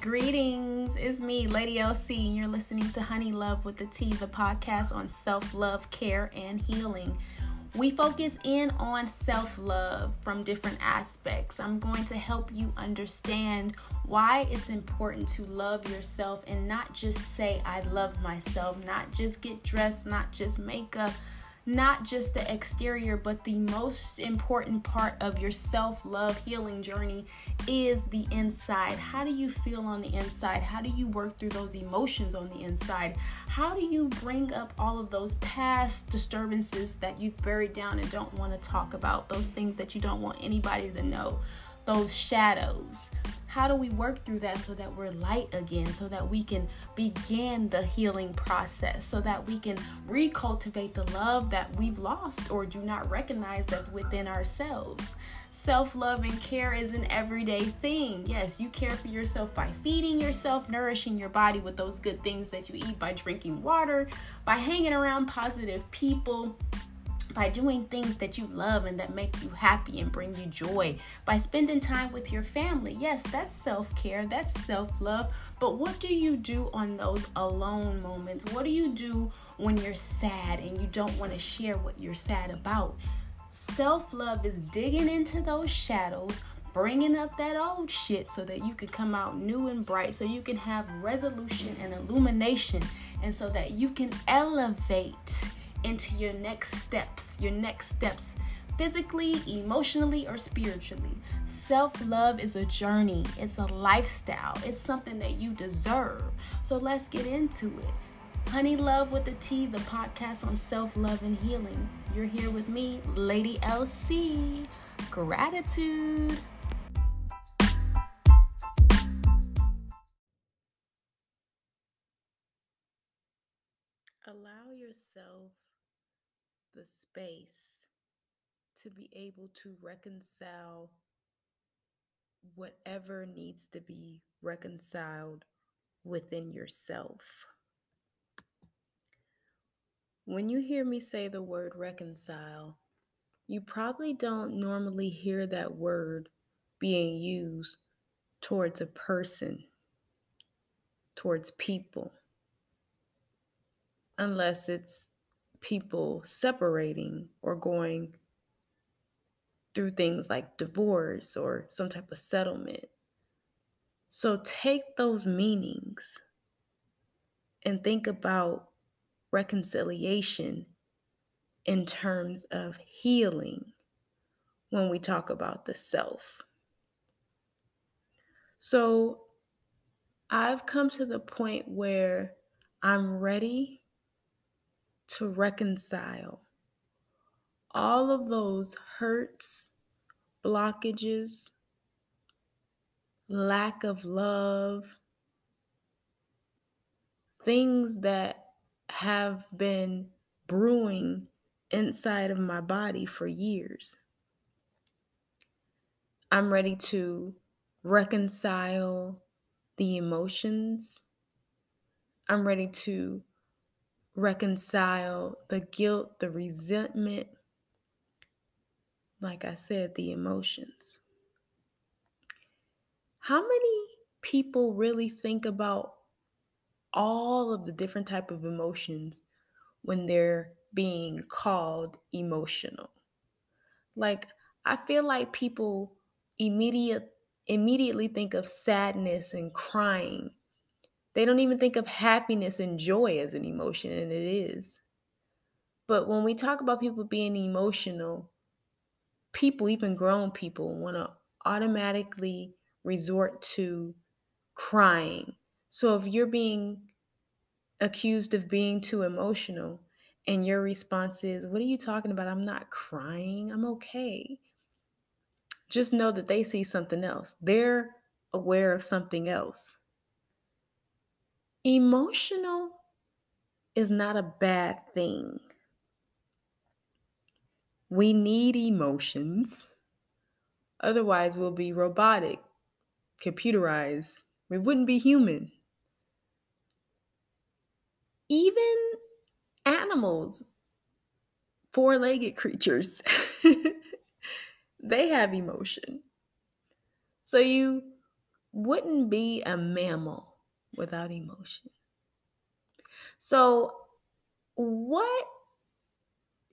Greetings, it's me, Lady LC, and you're listening to Honey Love with the T, the podcast on self-love, care, and healing. We focus in on self-love from different aspects. I'm going to help you understand why it's important to love yourself and not just say, I love myself, not just get dressed, not just makeup, not just the exterior, but the most important part of your self-love healing journey is the inside. How do you feel on the inside? How do you work through those emotions on the inside? How do you bring up all of those past disturbances that you've buried down and don't want to talk about, those things that you don't want anybody to know, those shadows? How do we work through that so that we're light again, so that we can begin the healing process, so that we can recultivate the love that we've lost or do not recognize that's within ourselves? Self-love and care is an everyday thing. Yes, you care for yourself by feeding yourself, nourishing your body with those good things that you eat, by drinking water, by hanging around positive people, by doing things that you love and that make you happy and bring you joy, by spending time with your family. Yes, that's self-care, that's self-love. But what do you do on those alone moments? What do you do when you're sad and you don't want to share what you're sad about? Self-love is digging into those shadows, bringing up that old shit so that you can come out new and bright, so you can have resolution and illumination, and so that you can elevate into your next steps, physically, emotionally, or spiritually. Self-love is a journey. It's a lifestyle. It's something that you deserve. So let's get into it. Honey Love with the T, the podcast on self-love and healing. You're here with me, Lady LC. Gratitude. Allow yourself the space to be able to reconcile whatever needs to be reconciled within yourself. When you hear me say the word reconcile, you probably don't normally hear that word being used towards a person, towards people, unless it's people separating or going through things like divorce or some type of settlement. So take those meanings and think about reconciliation in terms of healing when we talk about the self. So I've come to the point where I'm ready to reconcile all of those hurts, blockages, lack of love, things that have been brewing inside of my body for years. I'm ready to reconcile the emotions. I'm ready to reconcile the guilt, the resentment, like I said, the emotions. How many people really think about all of the different type of emotions when they're being called emotional? Like, I feel like people immediately think of sadness and crying. They don't even think of happiness and joy as an emotion, and it is. But when we talk about people being emotional, people, even grown people, want to automatically resort to crying. So if you're being accused of being too emotional and your response is, what are you talking about? I'm not crying. I'm okay. Just know that they see something else. They're aware of something else. Emotional is not a bad thing. We need emotions. Otherwise, we'll be robotic, computerized. We wouldn't be human. Even animals, four-legged creatures, they have emotion. So you wouldn't be a mammal without emotion. So what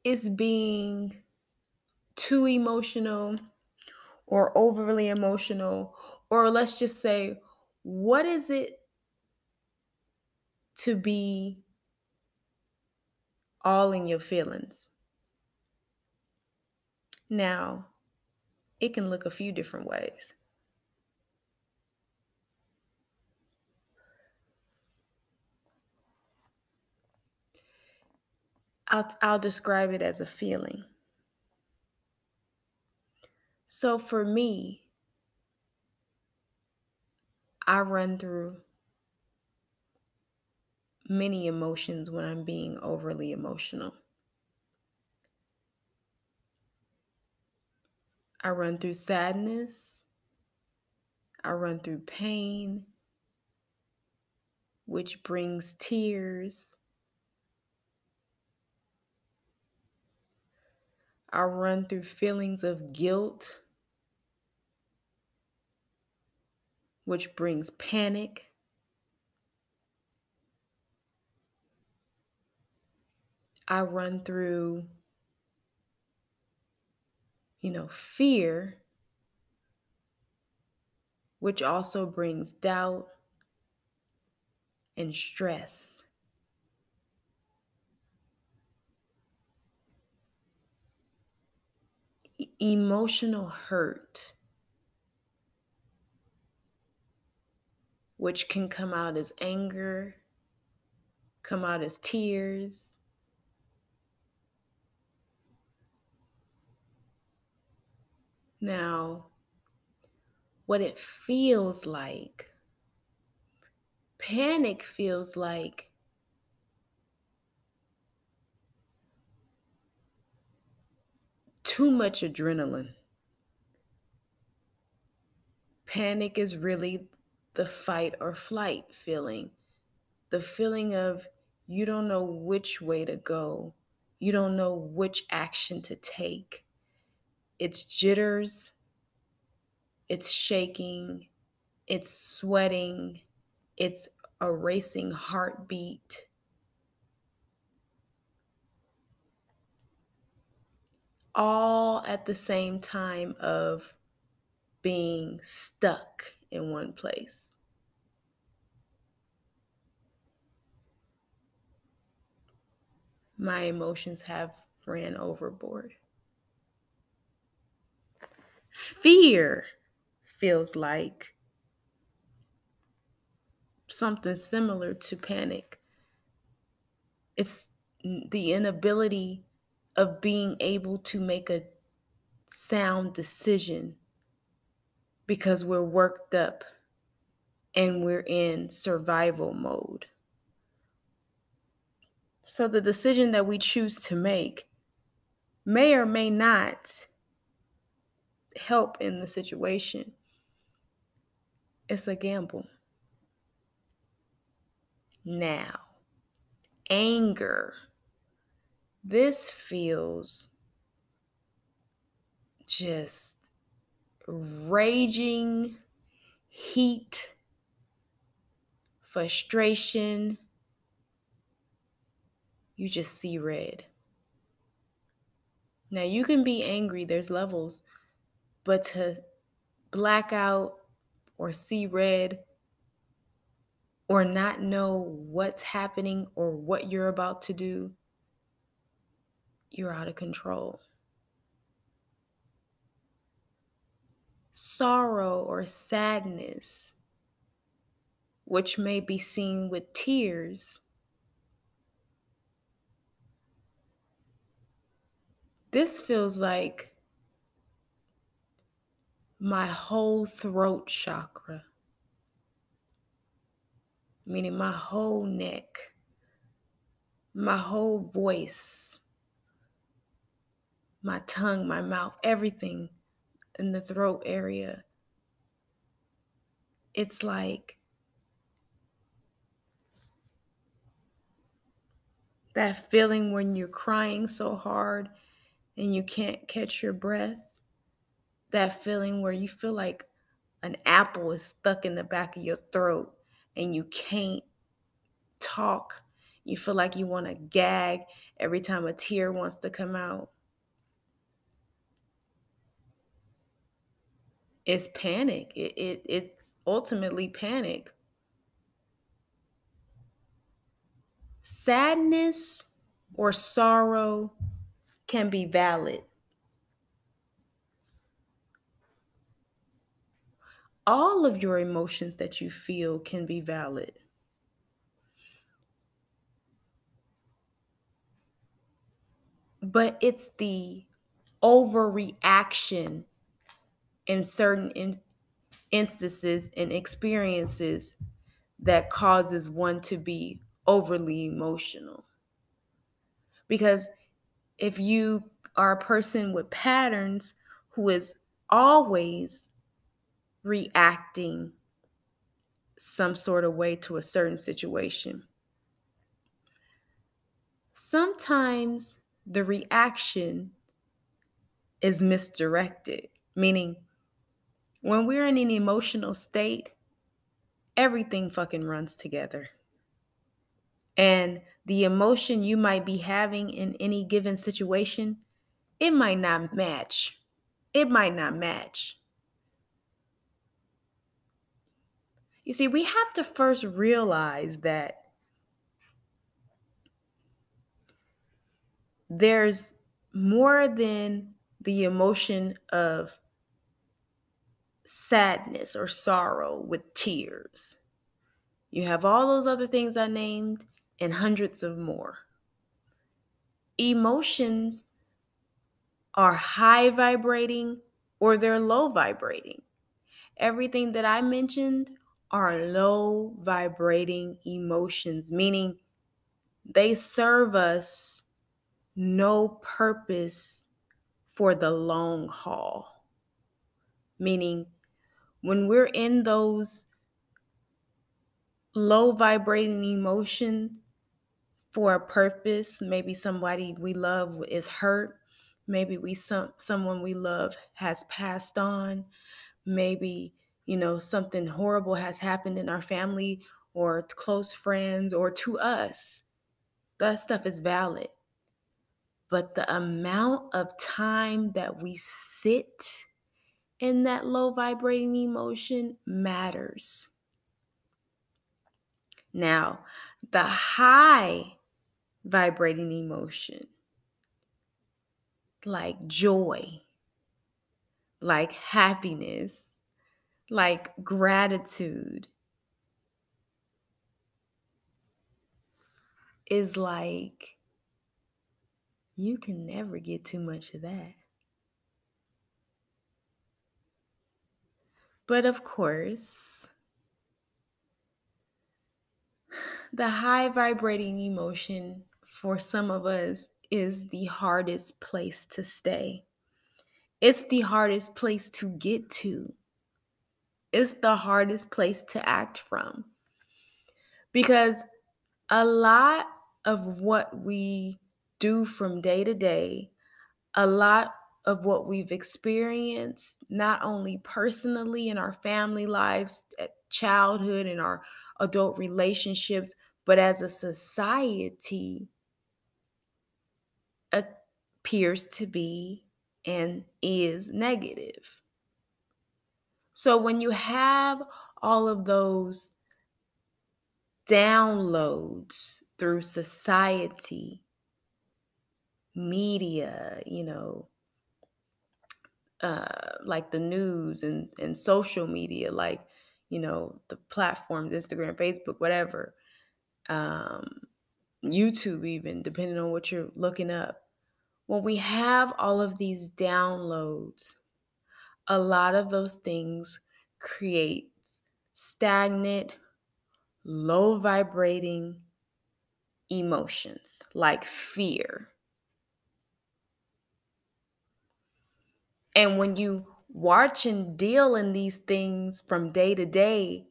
is being too emotional or overly emotional, or let's just say, what is it to be all in your feelings? Now, it can look a few different ways. I'll describe it as a feeling. So for me, I run through many emotions when I'm being overly emotional. I run through sadness. I run through pain, which brings tears. I run through feelings of guilt, which brings panic. I run through, fear, which also brings doubt and stress. Emotional hurt, which can come out as anger, come out as tears. Now, what it feels like, panic feels like too much adrenaline. Panic is really the fight or flight feeling, the feeling of you don't know which way to go, you don't know which action to take. It's jitters, it's shaking, it's sweating, it's a racing heartbeat. All at the same time of being stuck in one place. My emotions have ran overboard. Fear feels like something similar to panic. It's the inability of being able to make a sound decision because we're worked up and we're in survival mode. So the decision that we choose to make may or may not help in the situation. It's a gamble. Now, anger. This feels just raging, heat, frustration. You just see red. Now, you can be angry, there's levels, but to black out or see red or not know what's happening or what you're about to do, you're out of control. Sorrow or sadness, which may be seen with tears. This feels like my whole throat chakra, meaning my whole neck, my whole voice, my tongue, my mouth, everything in the throat area. It's like that feeling when you're crying so hard and you can't catch your breath, that feeling where you feel like an apple is stuck in the back of your throat and you can't talk. You feel like you want to gag every time a tear wants to come out. It's panic. It's ultimately panic. Sadness or sorrow can be valid. All of your emotions that you feel can be valid. But it's the overreaction in certain instances and experiences that causes one to be overly emotional. Because if you are a person with patterns who is always reacting some sort of way to a certain situation, sometimes the reaction is misdirected, meaning when we're in an emotional state, everything fucking runs together. And the emotion you might be having in any given situation, it might not match. It might not match. You see, we have to first realize that there's more than the emotion of sadness or sorrow with tears. You have all those other things I named and hundreds of more. Emotions are high vibrating or they're low vibrating. Everything that I mentioned are low vibrating emotions, meaning they serve us no purpose for the long haul. Meaning, when we're in those low vibrating emotions for a purpose, maybe somebody we love is hurt, maybe someone we love has passed on, maybe, you know, something horrible has happened in our family or close friends or to us. That stuff is valid. But the amount of time that we sit in that low vibrating emotion matters. Now, the high vibrating emotion, like joy, like happiness, like gratitude, is like, you can never get too much of that. But of course, the high vibrating emotion for some of us is the hardest place to stay. It's the hardest place to get to. It's the hardest place to act from. Because a lot of what we do from day to day, a lot of what we've experienced, not only personally in our family lives, at childhood, in our adult relationships, but as a society, appears to be and is negative. So when you have all of those downloads through society, media, you know, like the news and social media, like, you know, the platforms, Instagram, Facebook, whatever, YouTube even, depending on what you're looking up. When we have all of these downloads, a lot of those things create stagnant, low vibrating emotions like fear. And when you watch and deal in these things from day to day,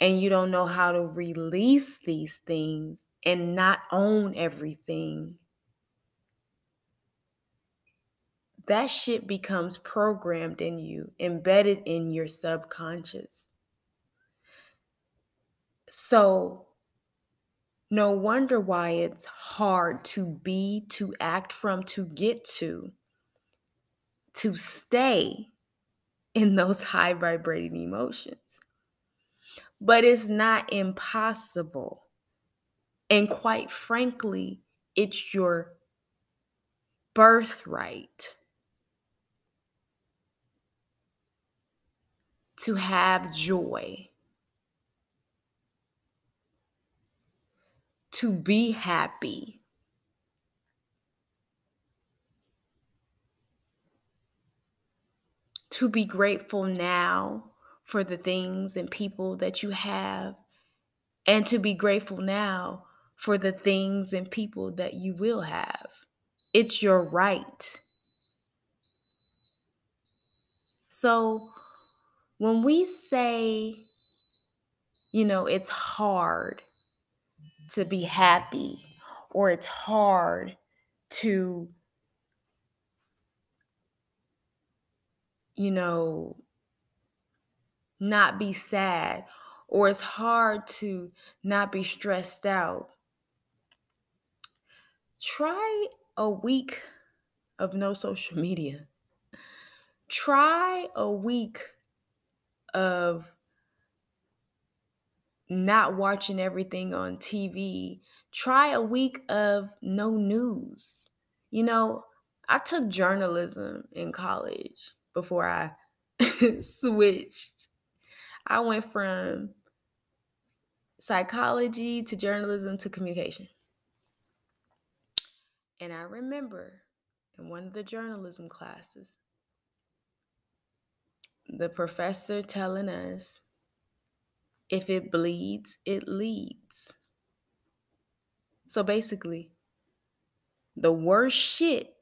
and you don't know how to release these things and not own everything, that shit becomes programmed in you, embedded in your subconscious. So no wonder why it's hard to be, to act from, to get to stay in those high vibrating emotions. But it's not impossible. And quite frankly, it's your birthright to have joy, to be happy. To be grateful now for the things and people that you have, and to be grateful now for the things and people that you will have. It's your right. So when we say, you know, it's hard to be happy, or it's hard to, you know, not be sad, or it's hard to not be stressed out. Try a week of no social media. Try a week of not watching everything on TV. Try a week of no news. You know, I took journalism in college before I switched. I went from psychology to journalism to communication. And I remember in one of the journalism classes, the professor telling us, if it bleeds, it leads. So basically, the worst shit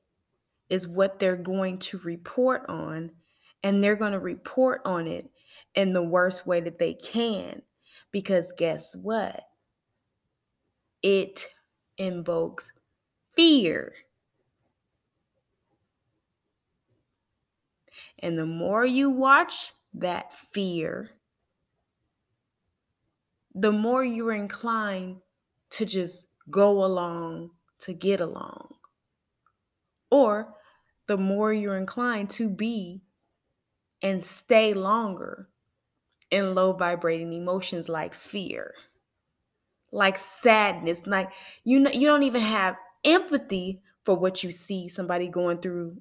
is what they're going to report on, and they're going to report on it in the worst way that they can, because guess what? It invokes fear. And the more you watch that fear, the more you're inclined to just go along to get along, or the more you're inclined to be and stay longer in low vibrating emotions like fear, like sadness, like, you know, you don't even have empathy for what you see somebody going through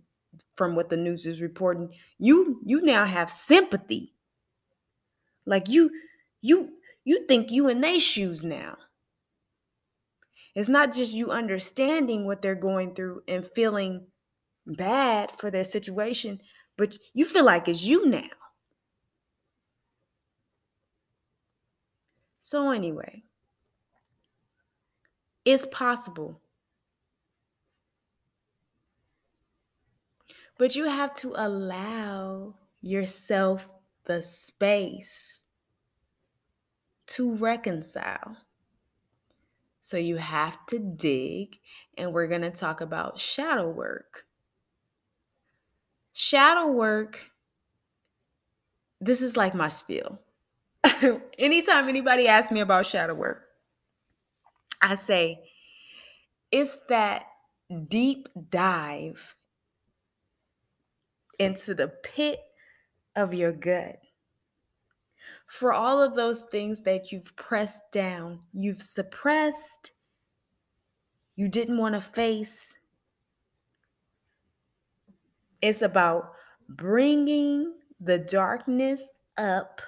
from what the news is reporting. You now have sympathy. Like you think you in their shoes now. It's not just you understanding what they're going through and feeling bad for their situation, but you feel like it's you now. So anyway, it's possible. But you have to allow yourself the space to reconcile. So you have to dig, and we're going to talk about shadow work. Shadow work, this is like my spiel. Anytime anybody asks me about shadow work, I say it's that deep dive into the pit of your gut. For all of those things that you've pressed down, you've suppressed, you didn't want to face. It's about bringing the darkness up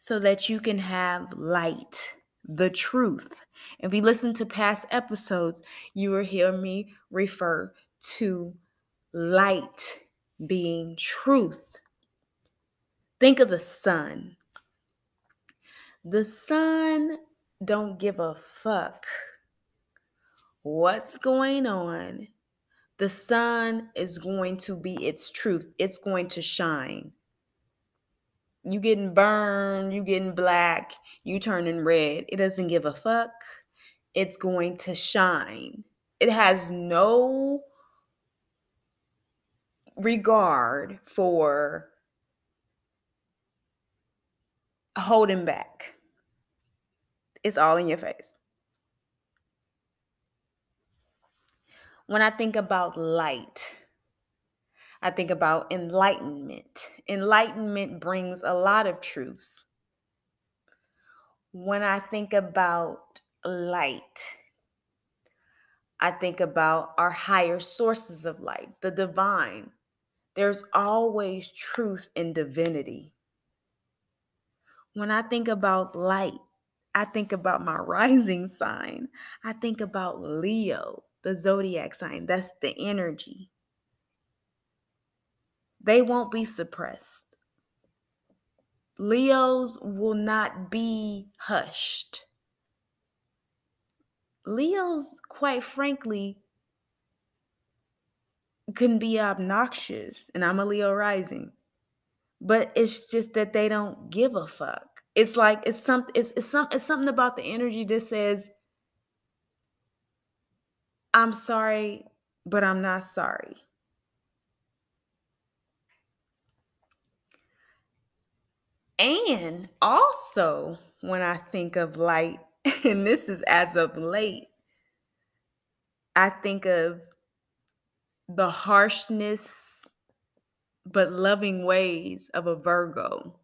so that you can have light, the truth. If you listen to past episodes, you will hear me refer to light being truth. Think of the sun. The sun don't give a fuck what's going on. The sun is going to be its truth. It's going to shine. You getting burned, you getting black, you turning red. It doesn't give a fuck. It's going to shine. It has no regard for holding back. It's all in your face. When I think about light, I think about enlightenment. Enlightenment brings a lot of truths. When I think about light, I think about our higher sources of light, the divine. There's always truth in divinity. When I think about light, I think about my rising sign. I think about Leo, the zodiac sign. That's the energy. They won't be suppressed. Leos will not be hushed. Leos, quite frankly, can be obnoxious, and I'm a Leo rising, but it's just that they don't give a fuck. It's like it's something about the energy that says, I'm sorry, but I'm not sorry. And also, when I think of light, and this is as of late, I think of the harshness but loving ways of a Virgo.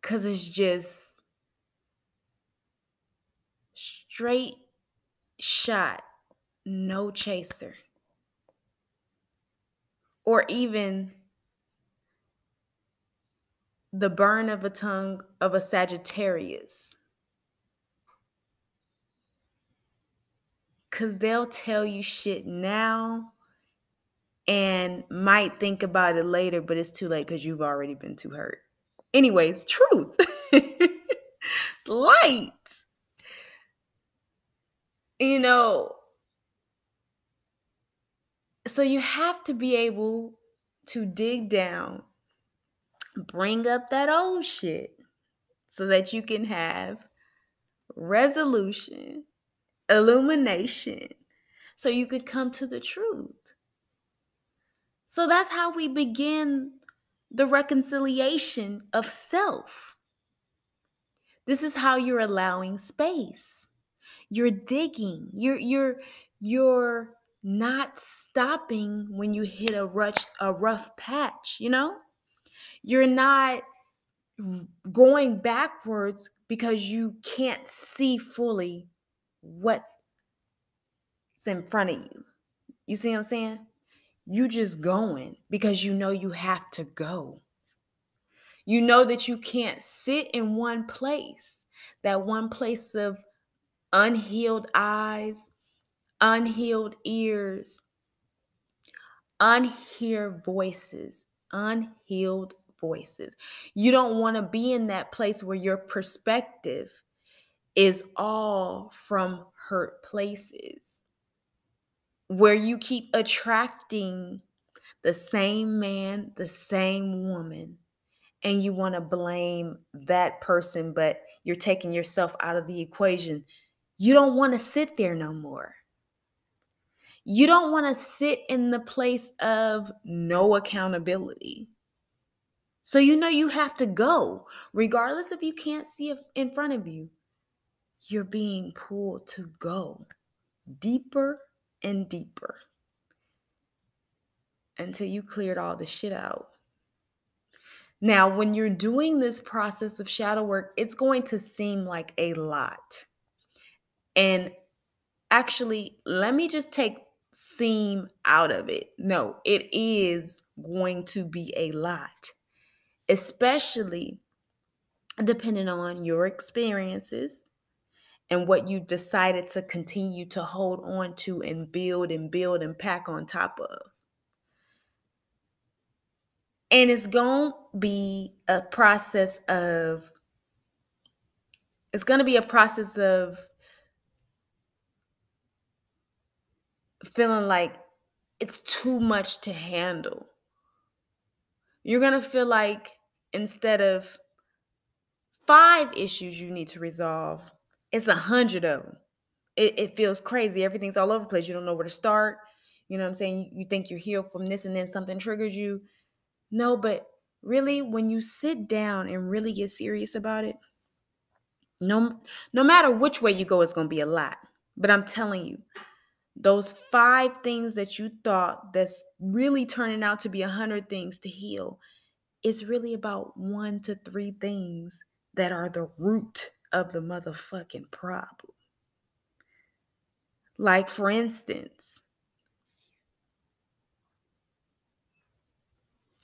Because it's just straight shot, no chaser. Or even the burn of a tongue of a Sagittarius. Because they'll tell you shit now and might think about it later, but it's too late because you've already been too hurt. Anyways, truth. Light. You know, so you have to be able to dig down, bring up that old shit so that you can have resolution, illumination, so you could come to the truth. So that's how we begin the reconciliation of self. This is how you're allowing space. You're digging. You're not stopping when you hit a rough patch, you know? You're not going backwards because you can't see fully what's in front of you. You see what I'm saying? You just going because you know you have to go. You know that you can't sit in one place, that one place of unhealed eyes, unhealed ears, unhealed voices. You don't want to be in that place where your perspective is all from hurt places, where you keep attracting the same man, the same woman, and you want to blame that person, but you're taking yourself out of the equation. You don't want to sit there no more. You don't want to sit in the place of no accountability. So you know you have to go. Regardless if you can't see in front of you, you're being pulled to go deeper and deeper until you cleared all the shit out. Now, when you're doing this process of shadow work, it's going to seem like a lot. And actually, let me just take seem out of it. No, it is going to be a lot, especially depending on your experiences and what you decided to continue to hold on to and build and pack on top of. And it's going to be a process of, feeling like it's too much to handle. You're going to feel like instead of 5 issues you need to resolve, it's 100 of them. It feels crazy. Everything's all over the place. You don't know where to start. You know what I'm saying? You think you're healed from this and then something triggers you. No, but really, when you sit down and really get serious about it, no matter which way you go, it's going to be a lot. But I'm telling you, those 5 things that you thought that's really turning out to be 100 things to heal, it's really about 1 to 3 things that are the root of the motherfucking problem. Like, for instance,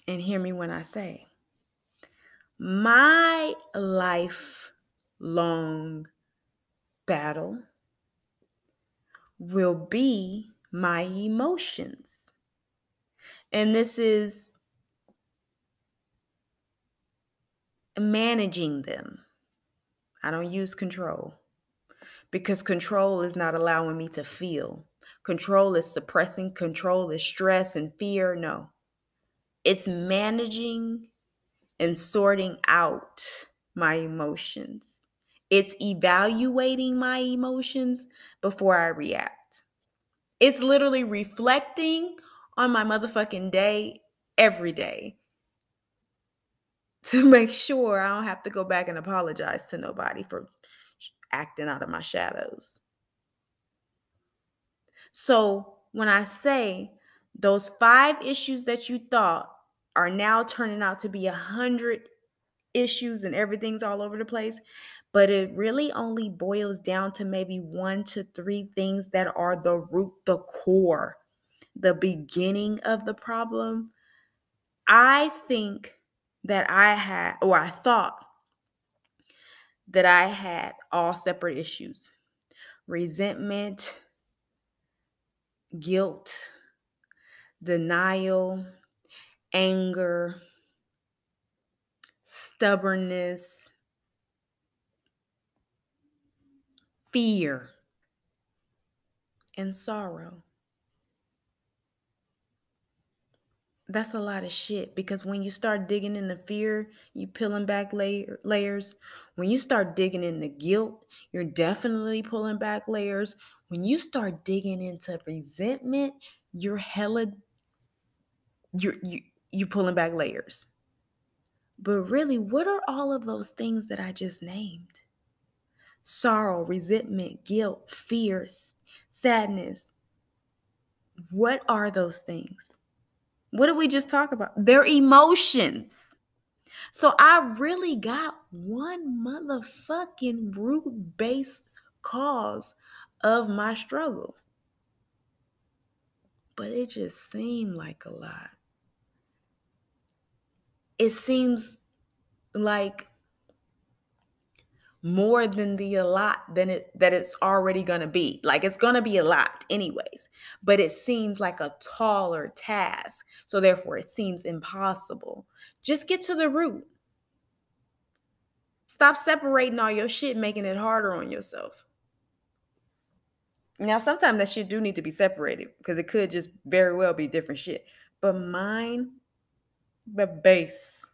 and hear me when I say, my lifelong battle will be my emotions. And this is managing them. I don't use control, because control is not allowing me to feel. Control is suppressing. Control is stress and fear. No, it's managing and sorting out my emotions. It's evaluating my emotions before I react. It's literally reflecting on my motherfucking day every day to make sure I don't have to go back and apologize to nobody for acting out of my shadows. So when I say those 5 issues that you thought are now turning out to be 100 issues and everything's all over the place, but it really only boils down to maybe 1 to 3 things that are the root, the core, the beginning of the problem. I think that I had, or I thought that I had, all separate issues: resentment, guilt, denial, anger, stubbornness, fear, and sorrow. That's a lot of shit, because when you start digging in the fear, you peeling back layers. When you start digging in the guilt, you're definitely pulling back layers. When you start digging into resentment, you're hella, you're pulling back layers. But really, what are all of those things that I just named? Sorrow, resentment, guilt, fears, sadness. What are those things? What did we just talk about? Their emotions. So I really got one motherfucking root base cause of my struggle. But it just seemed like a lot. It seems like more than the a lot than it that it's already going to be. Like, it's going to be a lot anyways, but it seems like a taller task. So therefore it seems impossible. Just get to the root. Stop separating all your shit, making it harder on yourself. Now, sometimes that shit do need to be separated, because it could just very well be different shit. But mine, the base.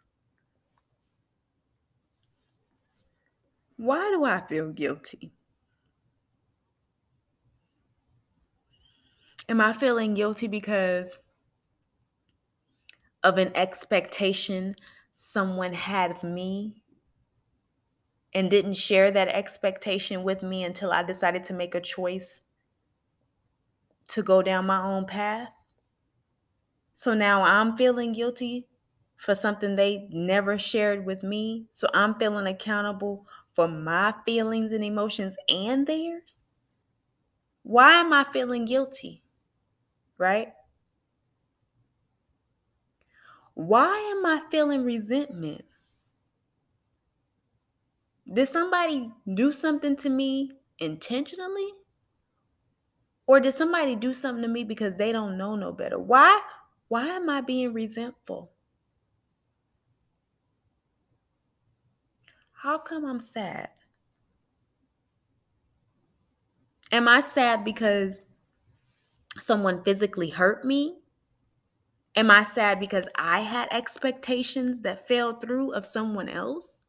Why do I feel guilty? Am I feeling guilty because of an expectation someone had of me and didn't share that expectation with me until I decided to make a choice to go down my own path? So now I'm feeling guilty for something they never shared with me. So I'm feeling accountable for my feelings and emotions and theirs. Why am I feeling guilty? Right? Why am I feeling resentment? Did somebody do something to me intentionally? Or did somebody do something to me because they don't know no better? Why am I being resentful? How come I'm sad? Am I sad because someone physically hurt me? Am I sad because I had expectations that fell through of someone else?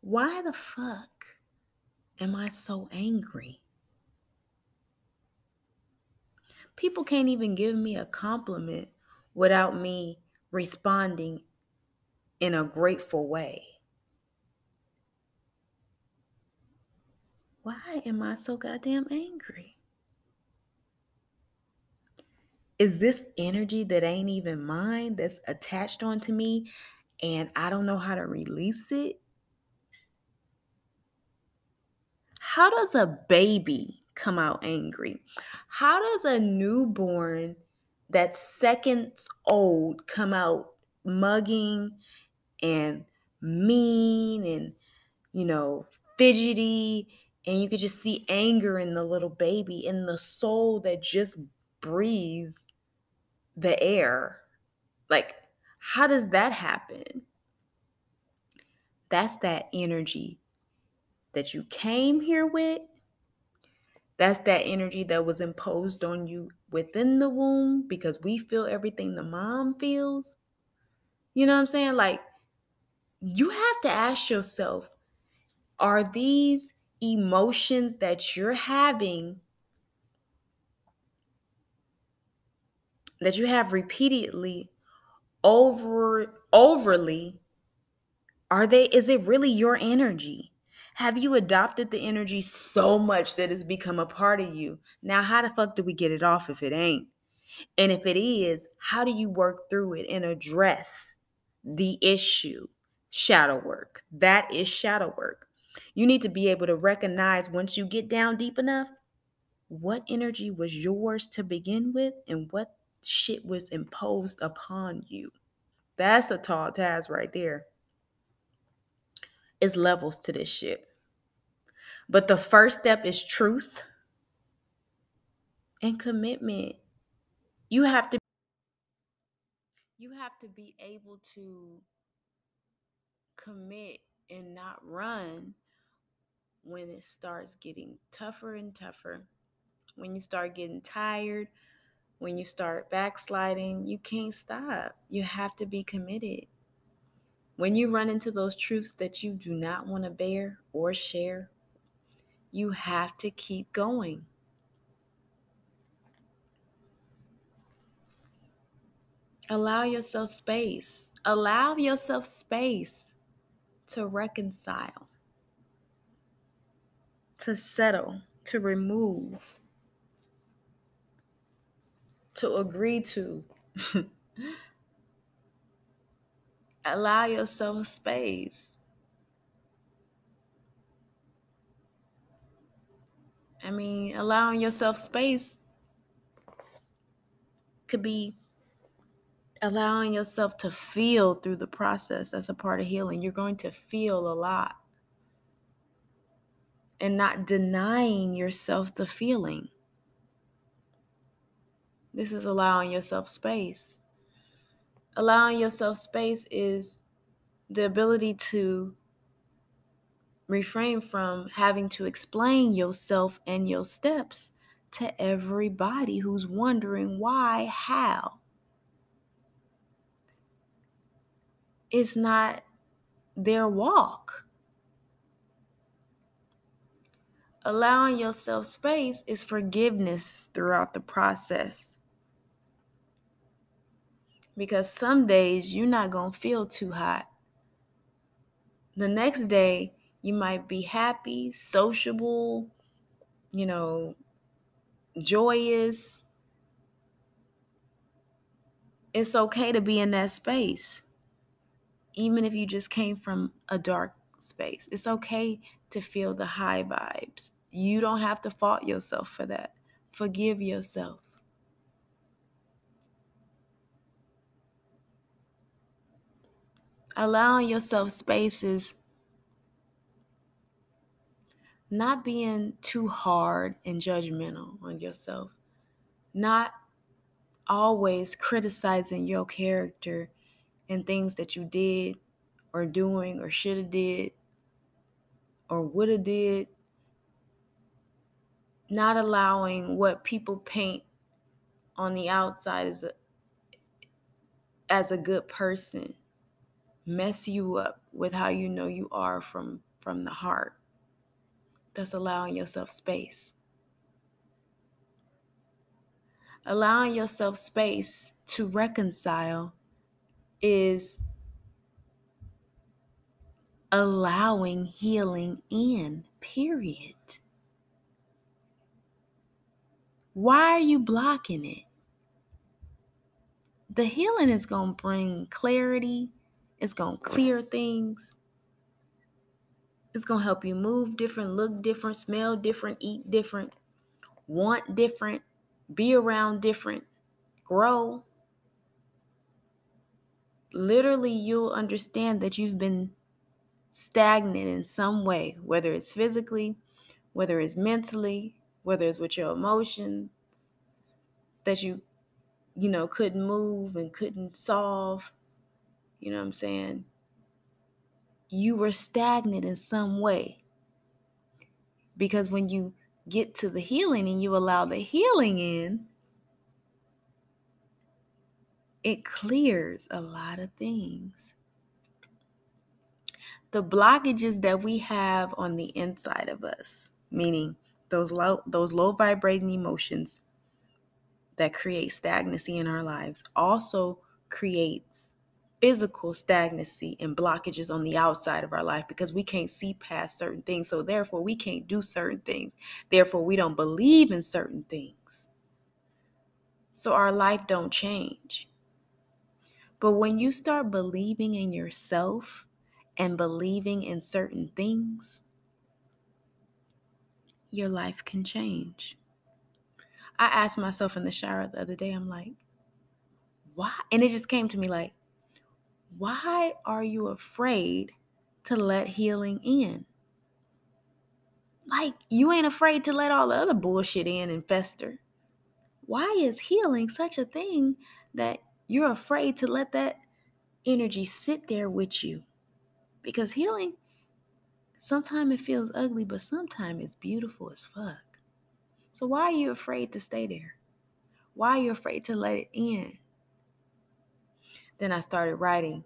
Why the fuck am I so angry? People can't even give me a compliment without me responding in a grateful way. Why am I so goddamn angry? Is this energy that ain't even mine that's attached onto me and I don't know how to release it? How does a baby come out angry? How does a newborn that's seconds old come out mugging and mean and, fidgety? And you could just see anger in the little baby, in the soul that just breathed the air. Like, how does that happen? That's that energy that you came here with. That's that energy that was imposed on you within the womb, because we feel everything the mom feels. You know what I'm saying? Like, you have to ask yourself, are these emotions that you're having, that you have repeatedly, overly, is it really your energy? Have you adopted the energy so much that it's become a part of you? Now, how the fuck do we get it off if it ain't? And if it is, how do you work through it and address the issue? Shadow work. That is shadow work. You need to be able to recognize, once you get down deep enough, what energy was yours to begin with and what shit was imposed upon you. That's a tall task right there. It's levels to this shit. But the first step is truth and commitment. You have to be able to commit and not run when it starts getting tougher and tougher. When you start getting tired, when you start backsliding, you can't stop. You have to be committed. When you run into those truths that you do not want to bear or share, you have to keep going. Allow yourself space. Allow yourself space to reconcile, to settle, to remove, to agree to. Allow yourself space. Allowing yourself space could be allowing yourself to feel through the process. That's a part of healing. You're going to feel a lot. And not denying yourself the feeling. This is allowing yourself space. Allowing yourself space is the ability to refrain from having to explain yourself and your steps to everybody who's wondering why, how. It's not their walk. Allowing yourself space is forgiveness throughout the process. Because some days you're not going to feel too hot. The next day you might be happy, sociable, joyous. It's okay to be in that space. Even if you just came from a dark space, it's okay to feel the high vibes. You don't have to fault yourself for that. Forgive yourself. Allowing yourself space is not being too hard and judgmental on yourself, not always criticizing your character and things that you did or doing or should have did or would have did. Not allowing what people paint on the outside as a good person mess you up with how you know you are from the heart. That's allowing yourself space. Allowing yourself space to reconcile is allowing healing in, period. Why are you blocking it? The healing is going to bring clarity. It's going to clear things. It's going to help you move different, look different, smell different, eat different, want different, be around different, grow. Literally, you'll understand that you've been stagnant in some way, whether it's physically, whether it's mentally, whether it's with your emotions, that you couldn't move and couldn't solve. You know what I'm saying? You were stagnant in some way. Because when you get to the healing and you allow the healing in, it clears a lot of things. The blockages that we have on the inside of us, meaning those low vibrating emotions that create stagnancy in our lives, also creates physical stagnancy and blockages on the outside of our life, because we can't see past certain things. So therefore, we can't do certain things. Therefore, we don't believe in certain things. So our life don't change. But when you start believing in yourself and believing in certain things, your life can change. I asked myself in the shower the other day, I'm like, why? And it just came to me like, why are you afraid to let healing in? Like, you ain't afraid to let all the other bullshit in and fester. Why is healing such a thing that you're afraid to let that energy sit there with you? Because healing, sometimes it feels ugly, but sometimes it's beautiful as fuck. So why are you afraid to stay there? Why are you afraid to let it in? Then I started writing,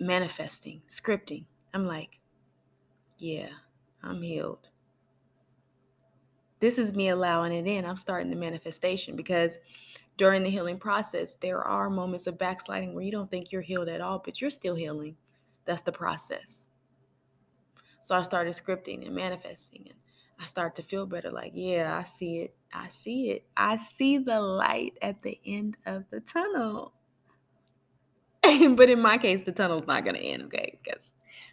manifesting, scripting. I'm like, yeah, I'm healed. This is me allowing it in. I'm starting the manifestation, because during the healing process, there are moments of backsliding where you don't think you're healed at all, but you're still healing. That's the process. So I started scripting and manifesting, and I start to feel better. Like, yeah, I see it. I see it. I see the light at the end of the tunnel. But in my case, the tunnel's not going to end, okay? Because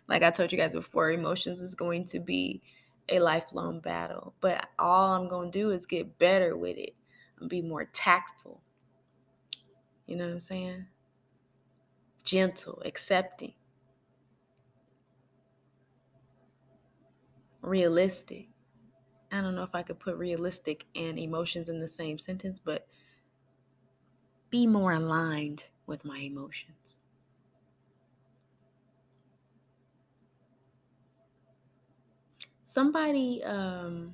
like I told you guys before, emotions is going to be a lifelong battle. But all I'm going to do is get better with it and be more tactful. You know what I'm saying? Gentle, accepting. Realistic. I don't know if I could put realistic and emotions in the same sentence, but be more aligned with my emotions. Somebody told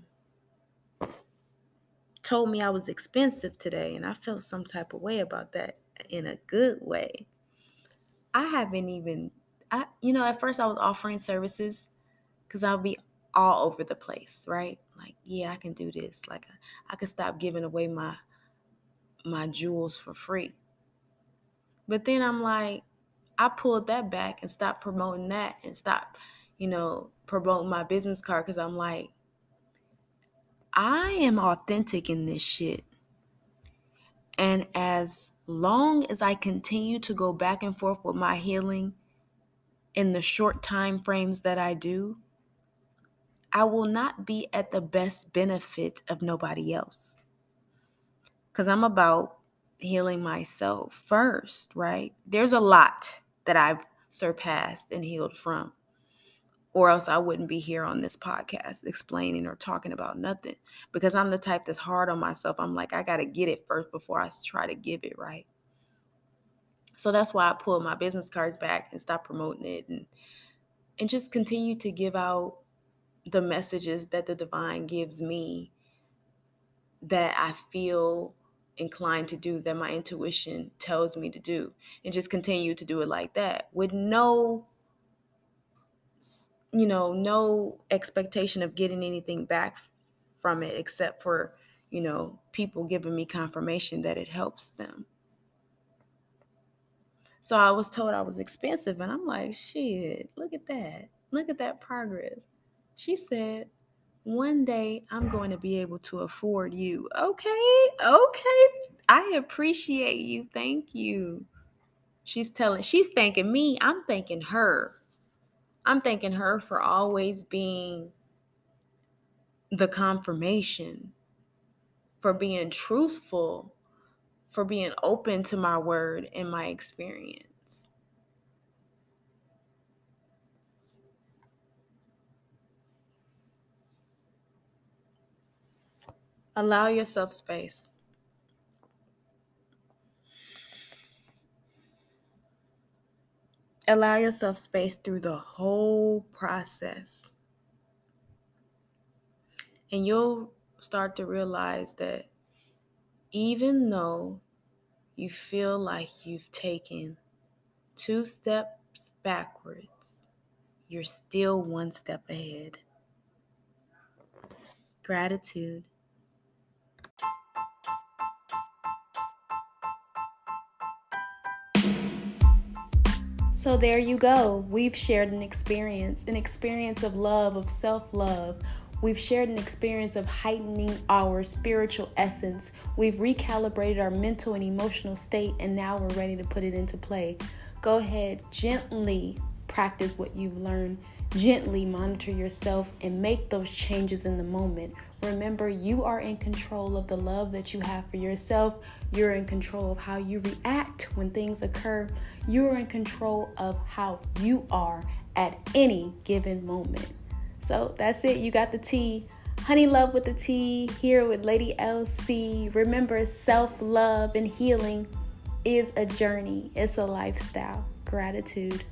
me I was expensive today, and I felt some type of way about that, in a good way. At first I was offering services because I'll be all over the place, right? Like, yeah, I can do this. Like, I could stop giving away my jewels for free. But then I'm like, I pulled that back and stopped promoting that and stopped, promoting my business card, because I'm like, I am authentic in this shit. And as long as I continue to go back and forth with my healing in the short time frames that I do, I will not be at the best benefit of nobody else, because I'm about healing myself first, right? There's a lot that I've surpassed and healed from, or else I wouldn't be here on this podcast explaining or talking about nothing, because I'm the type that's hard on myself. I'm like, I got to get it first before I try to give it, right? So that's why I pulled my business cards back and stopped promoting it and just continue to give out the messages that the divine gives me, that I feel inclined to do, that my intuition tells me to do, and just continue to do it like that with no no expectation of getting anything back from it except for, people giving me confirmation that it helps them. So I was told I was expensive, and I'm like, shit, look at that. Look at that progress. She said, one day I'm going to be able to afford you. Okay. I appreciate you. Thank you. She's thanking me. I'm thanking her. I'm thanking her for always being the confirmation, for being truthful, for being open to my word and my experience. Allow yourself space. Allow yourself space through the whole process. And you'll start to realize that even though you feel like you've taken 2 steps backwards, you're still 1 step ahead. Gratitude. So there you go. We've shared an experience of love, of self-love. We've shared an experience of heightening our spiritual essence. We've recalibrated our mental and emotional state, and now we're ready to put it into play. Go ahead, gently practice what you've learned. Gently monitor yourself and make those changes in the moment. Remember, you are in control of the love that you have for yourself. You're in control of how you react when things occur. You're in control of how you are at any given moment. So that's it. You got the tea. Honey Love with the T, here with Lady LC. Remember, self-love and healing is a journey. It's a lifestyle. Gratitude.